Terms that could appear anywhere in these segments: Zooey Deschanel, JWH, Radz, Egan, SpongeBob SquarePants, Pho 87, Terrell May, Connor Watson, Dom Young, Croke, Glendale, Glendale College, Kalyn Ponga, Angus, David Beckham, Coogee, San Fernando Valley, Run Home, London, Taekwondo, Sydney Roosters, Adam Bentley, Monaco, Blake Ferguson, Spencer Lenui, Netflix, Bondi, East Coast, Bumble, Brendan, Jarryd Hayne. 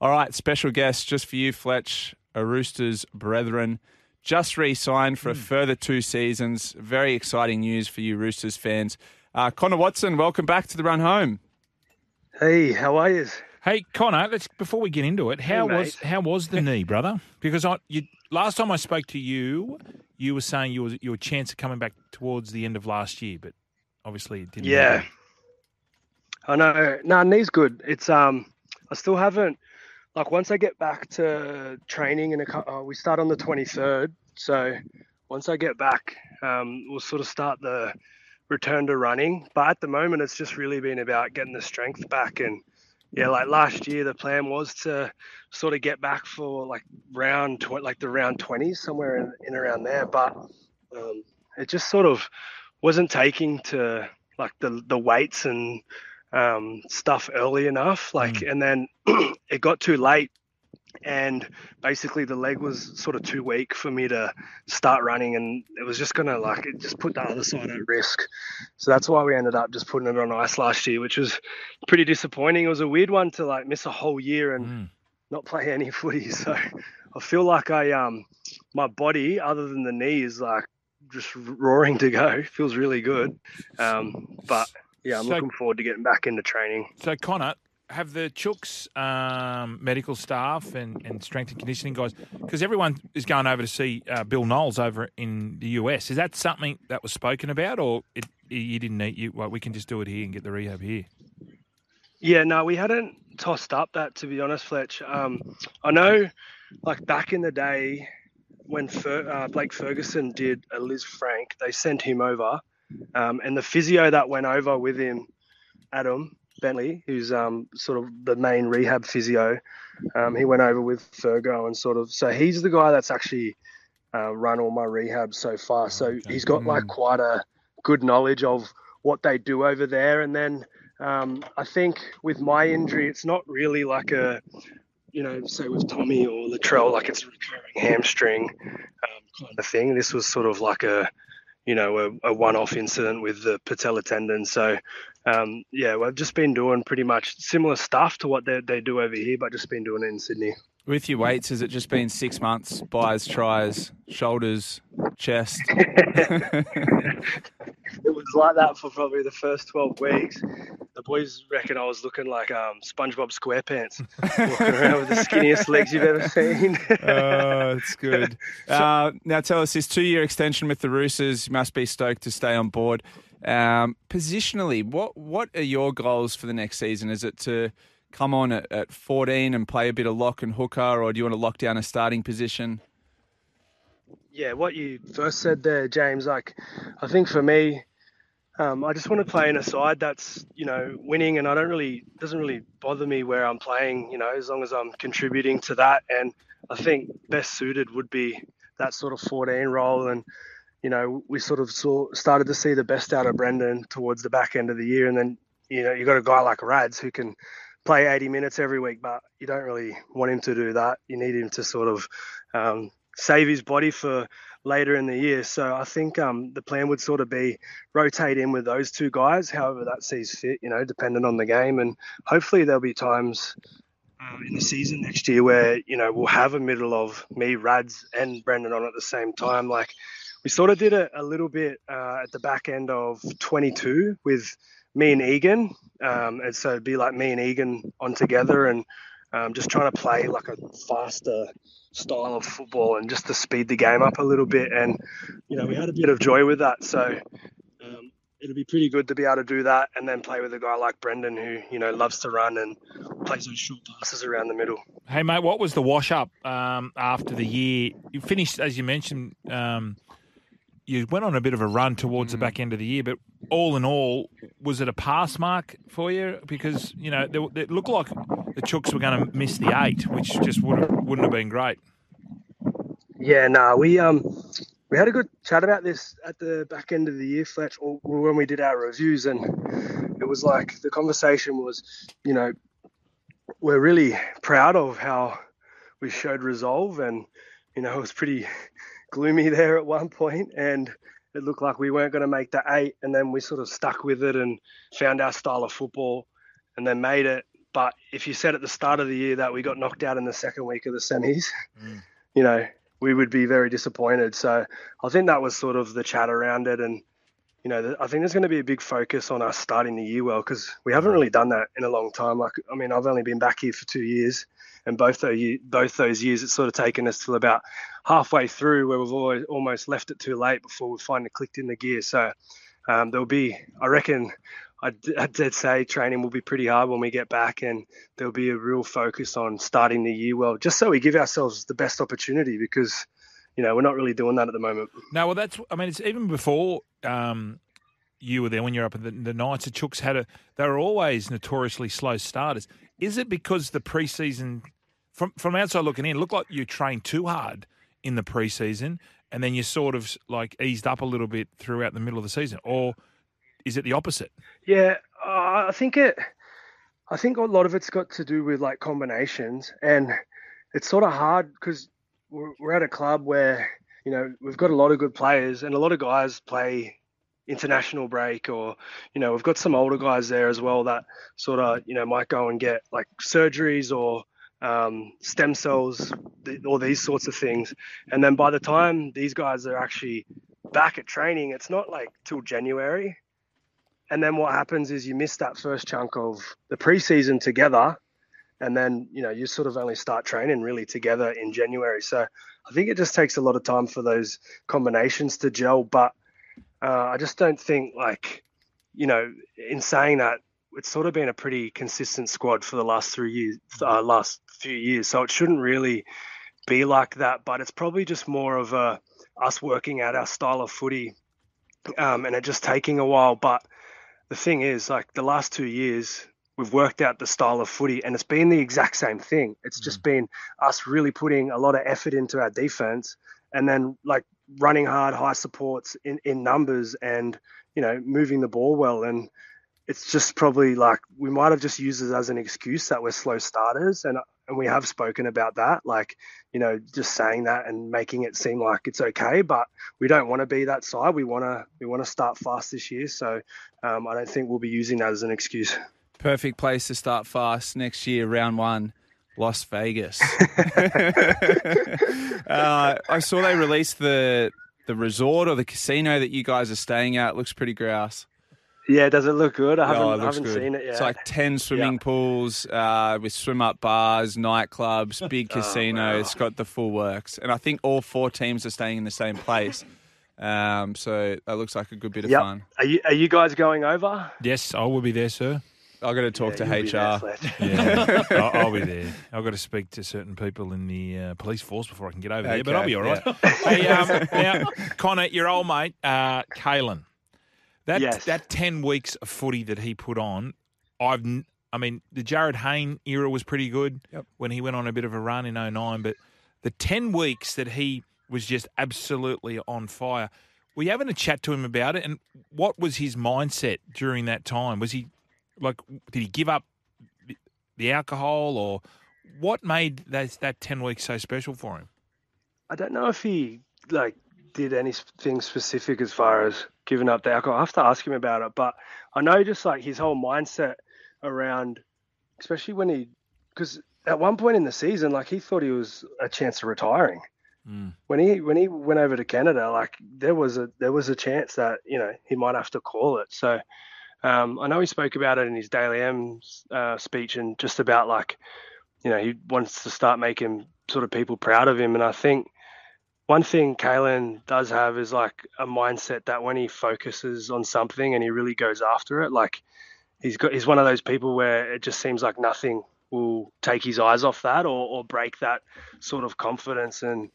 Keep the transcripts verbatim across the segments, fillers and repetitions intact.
All right, special guest just for you, Fletch, a Roosters brethren, just re-signed for a further two seasons. Very exciting news for you Roosters fans. Uh, Connor Watson, welcome back to the Run Home. Hey, how are you? Hey, Connor, let's before we get into it, how hey, was how was the knee, brother? Because I, you, last time I spoke to you, you were saying you were, you were a chance of coming back towards the end of last year, but obviously it didn't yeah. happen. I know. No, knee's good. It's um, I still haven't. Like, once I get back to training, and uh, we start on the twenty-third, so once I get back, um, we'll sort of start the return to running. But at the moment, it's just really been about getting the strength back. And, yeah, like last year, the plan was to sort of get back for, like, round tw- like the round twenties, somewhere in, in around there. But um, it just sort of wasn't taking to, like, the, the weights and Um, stuff early enough, like, mm. and then it got too late, and basically the leg was sort of too weak for me to start running, and it was just gonna like it just put the other side at risk. So that's why we ended up just putting it on ice last year, which was pretty disappointing. It was a weird one to like miss a whole year and mm. not play any footy. So I feel like I um my body, other than the knee, is like just roaring to go. It feels really good, um, but. Yeah, I'm so, looking forward to getting back into training. So, Connor, have the Chooks um, medical staff and, and strength and conditioning guys, because everyone is going over to see uh, Bill Knowles over in the U S. Is that something that was spoken about, or it, you didn't need you? Well, we can just do it here and get the rehab here. Yeah, no, we hadn't tossed up that, to be honest, Fletch. Um, I know, like back in the day when Fer- uh, Blake Ferguson did a Liz Frank, they sent him over. Um, and the physio that went over with him, Adam Bentley, who's um, sort of the main rehab physio, um, he went over with Fergo and sort of – so he's the guy that's actually uh, run all my rehab so far. So he's got like quite a good knowledge of what they do over there. And then um, I think with my injury, it's not really like a, you know, say with Tommy or Latrell, like it's a recurring hamstring um, kind of thing. This was sort of like a – you know, a, a one-off incident with the patella tendon. So, um, yeah, we've just been doing pretty much similar stuff to what they, they do over here, but just been doing it in Sydney. With your weights, has it just been six months, buys, tries, shoulders, chest? It was like that for probably the first twelve weeks. The boys reckon I was looking like um, SpongeBob SquarePants, walking around with the skinniest legs you've ever seen. Oh, it's good. Uh, now tell us, this two-year extension with the Roosters, you must be stoked to stay on board. Um, positionally, what what are your goals for the next season? Is it to come on at, at fourteen and play a bit of lock and hooker, or do you want to lock down a starting position? Yeah, what you first said there, James, like I think for me, um, I just want to play in a side that's, you know, winning, and I don't really doesn't really bother me where I'm playing, you know, as long as I'm contributing to that. And I think best suited would be that sort of fourteen role. And, you know, we sort of saw started to see the best out of Brendan towards the back end of the year. And then, you know, you got a guy like Radz who can play eighty minutes every week, but you don't really want him to do that. You need him to sort of um, save his body for later in the year. So I think um, the plan would sort of be rotate in with those two guys, however that sees fit, you know, dependent on the game. And hopefully there'll be times um, in the season next year where, you know, we'll have a middle of me, Radz and Brendan on at the same time. Like we sort of did it a little bit uh, at the back end of twenty-two with me and Egan. Um, and so it'd be like me and Egan on together, and um, just trying to play like a faster style of football and just to speed the game up a little bit. And, you know, we had a bit of joy with that. So um, it'll be pretty good to be able to do that and then play with a guy like Brendan who, you know, loves to run and plays those short passes around the middle. Hey, mate, what was the wash-up um, after the year? You finished, as you mentioned, um, you went on a bit of a run towards the back end of the year, but all in all, was it a pass mark for you? Because, you know, it looked like the Chooks were going to miss the eight, which just would have, wouldn't have been great. Yeah, no, nah, we um we had a good chat about this at the back end of the year, Fletch, or when we did our reviews, and it was like the conversation was, you know, we're really proud of how we showed resolve and, you know, it was pretty gloomy there at one point and it looked like we weren't going to make the eight, and then we sort of stuck with it and found our style of football and then made it. But if you said at the start of the year that we got knocked out in the second week of the semis, mm. you know, we would be very disappointed. So I think that was sort of the chat around it. And, you know, I think there's going to be a big focus on us starting the year well, because we haven't really done that in a long time. Like, I mean, I've only been back here for two years. And both those, both those years, it's sort of taken us till about halfway through where we've always almost left it too late before we finally clicked in the gear. So um, there'll be, I reckon, I, I did say training will be pretty hard when we get back, and there'll be a real focus on starting the year well, just so we give ourselves the best opportunity because, you know, we're not really doing that at the moment. No, well, that's, I mean, it's even before um, you were there when you're up at the, the Knights, the Chooks had a, they were always notoriously slow starters. Is it because the preseason, from from outside looking in, looked like you trained too hard in the preseason, and then you sort of like eased up a little bit throughout the middle of the season, or is it the opposite? Yeah, uh, I think it. I think a lot of it's got to do with like combinations, and it's sort of hard because we're, we're at a club where you know we've got a lot of good players, and a lot of guys play international break, or you know we've got some older guys there as well that sort of you know might go and get like surgeries or um stem cells, th- all these sorts of things, and then by the time these guys are actually back at training, it's not like till January, and then what happens is you miss that first chunk of the preseason together, and then you know you sort of only start training really together in January. So I think it just takes a lot of time for those combinations to gel, but Uh, I just don't think, like, you know, in saying that, it's sort of been a pretty consistent squad for the last three years, uh, last few years. So it shouldn't really be like that. But it's probably just more of a, us working out our style of footy, um, and it just taking a while. But the thing is, like, the last two years, we've worked out the style of footy, and it's been the exact same thing. It's mm-hmm. just been us really putting a lot of effort into our defense, and then, like, running hard, high supports in, in numbers and, you know, moving the ball well. And it's just probably like we might have just used it as an excuse that we're slow starters. And and we have spoken about that, like, you know, just saying that and making it seem like it's okay. But we don't want to be that side. We want to we want to start fast this year. So um, I don't think we'll be using that as an excuse. Perfect place to start fast next year, round one. Las Vegas. uh, I saw they released the the resort or the casino that you guys are staying at. It looks pretty grouse. Yeah, does it look good? I haven't, oh, it looks I haven't good. seen it yet. It's like ten swimming yeah. pools uh, with swim-up bars, nightclubs, big casino. Oh, wow. It's got the full works. And I think all four teams are staying in the same place. Um, so that looks like a good bit of yep. fun. Are you, are you guys going over? Yes, I will be there, sir. I've got to talk yeah, to H R. Be there, yeah, I'll, I'll be there. I've got to speak to certain people in the uh, police force before I can get over okay, there, but I'll be all right. Yeah. Hey, um, now, Connor, your old mate, uh, Kalyn, that yes. that ten weeks of footy that he put on, I've, I mean, the Jarryd Hayne era was pretty good yep. when he went on a bit of a run in oh nine, but the ten weeks that he was just absolutely on fire, were you having a chat to him about it? And what was his mindset during that time? Was he... Like, did he give up the alcohol, or what made that that ten weeks so special for him? I don't know if he like did anything specific as far as giving up the alcohol. I have to ask him about it, but I know just like his whole mindset around, especially when he, because at one point in the season, like he thought he was a chance of retiring. Mm. When he when he went over to Canada, like there was a there was a chance that you know he might have to call it. So. Um, I know he spoke about it in his Daily M's uh, speech and just about like you know, he wants to start making sort of people proud of him. And I think one thing Kalyn does have is like a mindset that when he focuses on something and he really goes after it, like he's got, he's one of those people where it just seems like nothing will take his eyes off that or, or break that sort of confidence. And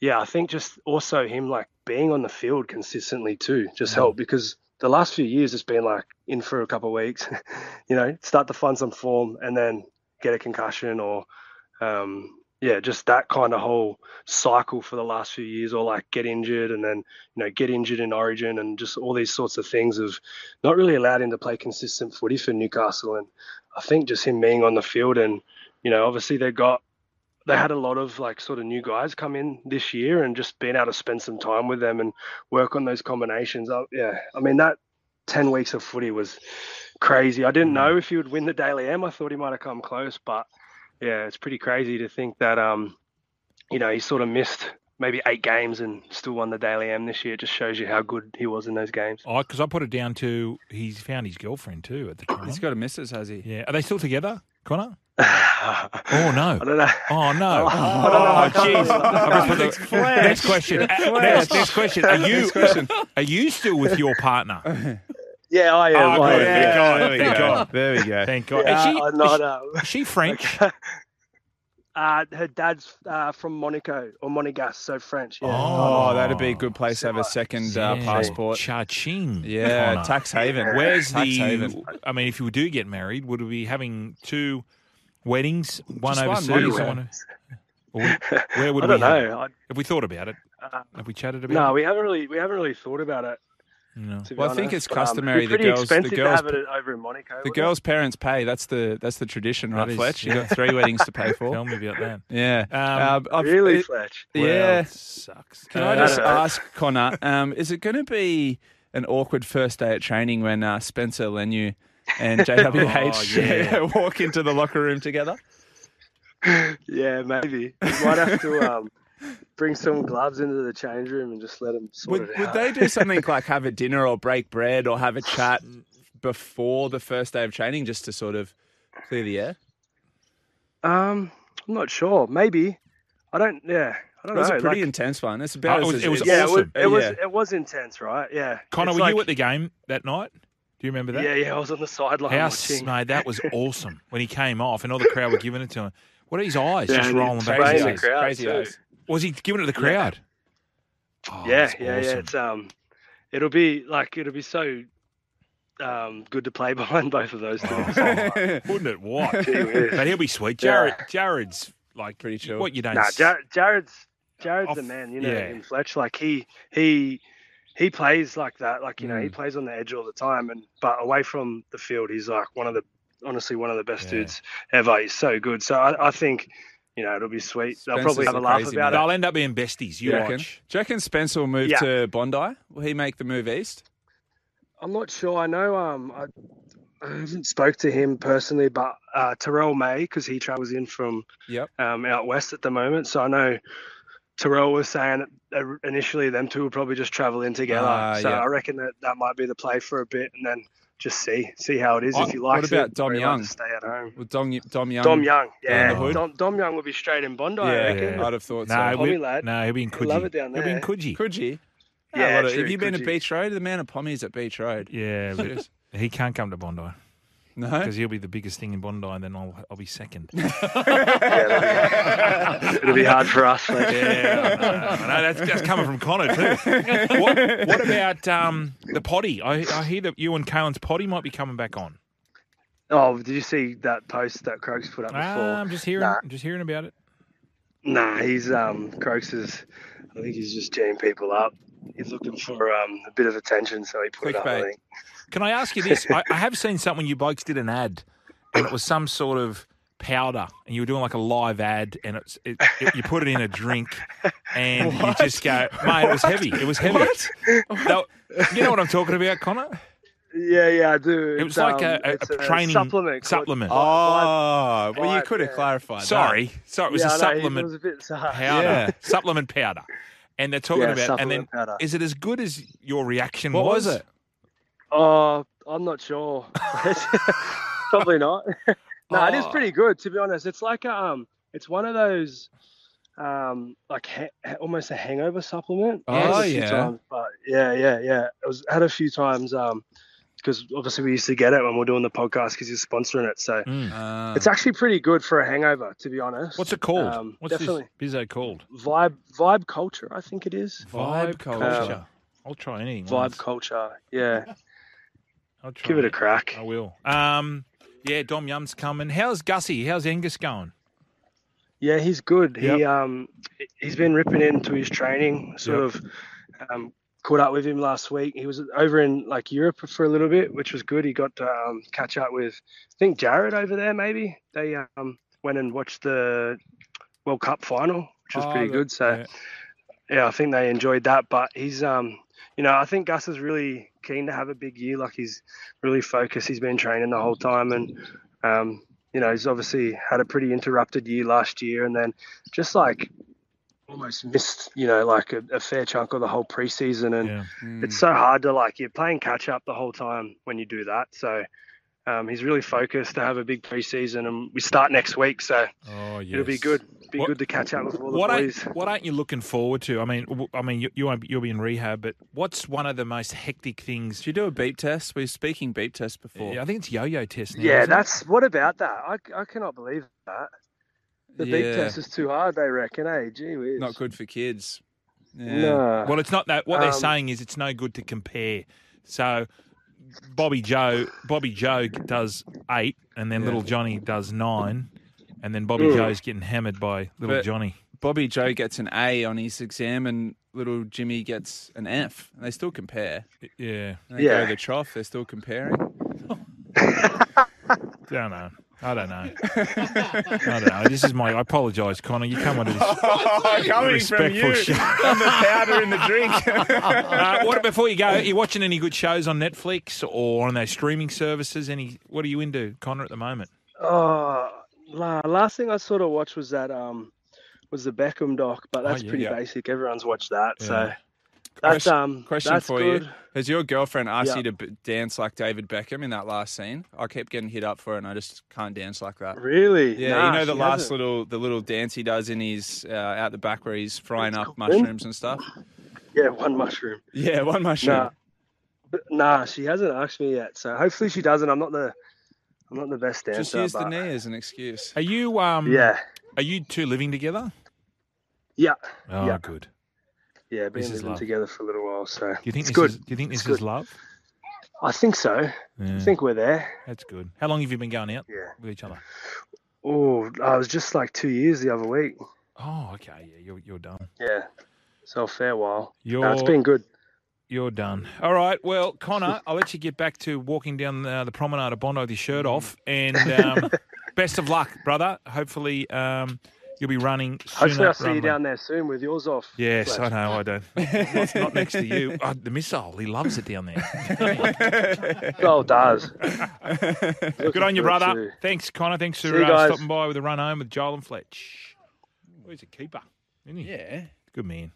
yeah, I think just also him like being on the field consistently too just helped, because the last few years it's been like in for a couple of weeks, you know, start to find some form and then get a concussion or, um, yeah, just that kind of whole cycle for the last few years, or like get injured and then, you know, get injured in Origin and just all these sorts of things of not really allowed him to play consistent footy for Newcastle. And I think just him being on the field and, you know, obviously they got, they had a lot of like sort of new guys come in this year and just being able to spend some time with them and work on those combinations. I, yeah, I mean, that ten weeks of footy was crazy. I didn't know if he would win the Daily M. I thought he might have come close, but yeah, it's pretty crazy to think that, um, you know, he sort of missed maybe eight games and still won the Daily M this year. It just shows you how good he was in those games. Oh, because I put it down to he's found his girlfriend too at the time. He's got a missus, has he? Yeah. Are they still together, Connor? Oh, no. I don't know. Oh, no. Oh, jeez. Oh, next, next question. Next, next question. Are you, are you still with your partner? Yeah, I am. Oh, good. Yeah. Thank God. There we Thank go. God. There we go. Thank God. Yeah, is she, I'm not, uh, is she French? Uh, her dad's uh, from Monaco or Monégasque, so French. Yeah. Oh, oh, that'd be a good place to have a second uh, yeah. passport. Cha-ching. Yeah, Connor. Tax haven. Where's tax the... Haven. I mean, if you do get married, would we be having two weddings, one Just overseas? One one, or where would I don't we know. Have, have we thought about it? Uh, have we chatted about no, it? No, we haven't really. We haven't really thought about it. No. Well, honest. I think it's customary. Um, the girls, the girls, it over in Monaco, the girls' it? parents pay. That's the that's the tradition, right, is, Fletch? Yeah. You got three weddings to pay for. Tell me about that. Yeah, um, um, really, it, Fletch. Yeah, well, sucks. Can uh, I just I ask Connor? Um, is it going to be an awkward first day at training when uh, Spencer Lenui and J W H oh, yeah. walk into the locker room together? Yeah, maybe. We might have to. Um, Bring some gloves into the change room and just let them sort would, it out. Would they do something like have a dinner or break bread or have a chat before the first day of training just to sort of clear the air? Um, I'm not sure. Maybe. I don't, yeah. I don't know. It was know. a pretty like, intense one. It's about uh, it was, it was yeah, awesome. It, it, was, yeah. it was intense, right? Yeah. Connor, it's were like, you at the game that night? Do you remember that? Yeah, yeah. I was on the sideline watching. Mate, that was awesome when he came off and all the crowd were giving it to him. What are his eyes yeah, just rolling back? Crazy eyes. Crowd, crazy too. eyes. Was he giving it to the crowd? Yeah, oh, yeah, awesome. yeah, yeah. It's um, it'll be like it'll be so um good to play behind both of those teams. Oh, like, wouldn't it? What? But he'll be sweet. Jarryd, yeah. Jared's like pretty chill. What you don't? Nah, Jar- Jared's Jared's the man. You know, yeah. in Fletch, like he he he plays like that. Like you mm. know, he plays on the edge all the time, and but away from the field, he's like one of the honestly one of the best yeah. dudes ever. He's so good. So I, I think. You know, it'll be sweet. Spencer's They'll probably have a laugh about man. it. They'll end up being besties. You yeah. watch. Do you reckon Spencer will move yeah. to Bondi? Will he make the move east? I'm not sure. I know um, I, I haven't spoke to him personally, but uh, Terrell May, because he travels in from yep. um, out west at the moment. So I know Terrell was saying that initially them two will probably just travel in together. Uh, so yeah. I reckon that that might be the play for a bit and then just see see how it is. If you like it, what about Dom Young? Stay at home. Well, Dom, Dom Young. Dom Young, yeah. Dom, Dom Young will be straight in Bondi. Yeah, I reckon. Yeah. I'd have thought nah, so. Pommy, lad. No, nah, he'll be in Coogee. Love it down there. He'll be in Coogee. Coogee. Yeah, yeah true, have you Coogee. been to Beach Road? The amount of pommies at Beach Road. Yeah, but he can't come to Bondi. No, because he'll be the biggest thing in Bondi, and then I'll I'll be second. Yeah, it'll be hard for us. Like. Yeah, I know, I know. That's, that's coming from Connor too. What, what about um, the potty? I, I hear that you and Kalyn's potty might be coming back on. Oh, did you see that post that Croke's put up before? Ah, I'm just hearing, nah. I'm just hearing about it. Nah, he's um, Croke's is. I think he's just teeing people up. He's looking for um, a bit of attention, so he put Quick it up. Bait. I think. Can I ask you this? I, I have seen something you blokes did an ad, and it was some sort of powder, and you were doing like a live ad, and it's it, it, you put it in a drink, and what? you just go, mate, it was heavy. It was heavy. What? Now, you know what I'm talking about, Connor? Yeah, yeah, I do. It was it's, like um, a, a, a training supplement. Supplement. Oh, well, you could have yeah. clarified that. Sorry. So it was yeah, a supplement no, it was a bit powder. Yeah. Supplement powder. And they're talking yeah, about and then powder. Is it as good as your reaction what was? What was it? Oh, I'm not sure. Probably not. No, oh. It is pretty good, to be honest. It's like um, it's one of those um, like ha- almost a hangover supplement. Oh yeah, times, but yeah, yeah, yeah. It was had a few times um, because obviously we used to get it when we were doing the podcast because you're sponsoring it. So mm. uh, it's actually pretty good for a hangover, to be honest. What's it called? Um, what's definitely this bizzo called? Vibe Vibe Culture, I think it is. Vibe Culture. Um, I'll try anything. Vibe once. Culture, yeah. I'll try. Give it a crack. I will. Um. Yeah, Dom Young's coming. How's Gussie? How's Angus going? Yeah, he's good. Yep. He um he's been ripping into his training. Sort yep. of um, caught up with him last week. He was over in like Europe for a little bit, which was good. He got to um, catch up with I think Jarryd over there. Maybe they um went and watched the World Cup final, which was oh, pretty good. So yeah. yeah, I think they enjoyed that. But he's um. You know, I think Gus is really keen to have a big year. Like, he's really focused. He's been training the whole time. And, um, you know, he's obviously had a pretty interrupted year last year and then just, like, almost missed, you know, like a, a fair chunk of the whole preseason. And yeah. mm. it's so hard to, like, you're playing catch-up the whole time when you do that. So um, he's really focused to have a big preseason. And we start next week, so oh, yes. it'll be good. Be what, good to catch up with all the what boys. Ain't, what aren't you looking forward to? I mean, I mean, you, you won't be, you'll be in rehab, but what's one of the most hectic things? Did you do a beep test? We were speaking beep test before. Yeah, I think it's yo-yo test now. Yeah, that's it? What about that? I, I cannot believe that. The yeah. beep test is too hard, they reckon. Hey, gee whiz. Not good for kids. Yeah. No. Well, it's not that. What um, they're saying is it's no good to compare. So Bobby Joe, Bobby Joe does eight, and then yeah. little Johnny does nine. And then Bobby Ooh. Joe's getting hammered by little but Johnny. Bobby Joe gets an A on his exam and little Jimmy gets an F. And they still compare. Yeah. And they yeah. go to the trough. They're still comparing. I don't know. I don't know. I don't know. This is my... I apologise, Connor. You come on to this oh, coming respectful from you. Show. I'm the powder in the drink. uh, what Before you go, are you watching any good shows on Netflix or on those streaming services? Any? What are you into, Connor, at the moment? Oh... Last thing I sort of watched was that um was the Beckham doc, but that's oh, yeah, pretty yeah. basic. Everyone's watched that, yeah. so that's um question that's for good. You: has your girlfriend asked yeah. you to b- dance like David Beckham in that last scene? I kept getting hit up for it, and I just can't dance like that. Really? Yeah, nah, you know the last hasn't. little the little dance he does in his uh, out the back where he's frying that's up cool. mushrooms and stuff. Yeah, one mushroom. Yeah, one mushroom. Nah. But, nah, she hasn't asked me yet, so hopefully she doesn't. I'm not the I'm not the best dancer. Just use the knee as an excuse. Are you? Um, yeah. Are you two living together? Yeah. Oh, yeah. good. Yeah, been this living together for a little while. So do you think it's this good? Is, do you think this it's is good. love? I think so. Yeah. I think we're there. That's good. How long have you been going out yeah. with each other? Oh, I was just like two years the other week. Oh, okay. Yeah, you're you're done. Yeah. So a fair while. You're... No, it's been good. You're done. All right. Well, Connor, I'll let you get back to walking down the, the promenade of Bondi with your shirt off. And um, best of luck, brother. Hopefully um, you'll be running soon. Hopefully I'll see runway. you down there soon with yours off. Yes, Flash. I know. I don't. Not, not next to you. Oh, the missile. He loves it down there. Oh, does. Good on you, brother. Too. Thanks, Connor. Thanks for uh, stopping by with a run home with Joel and Fletch. Oh, he's a keeper, isn't he? Yeah. Good man.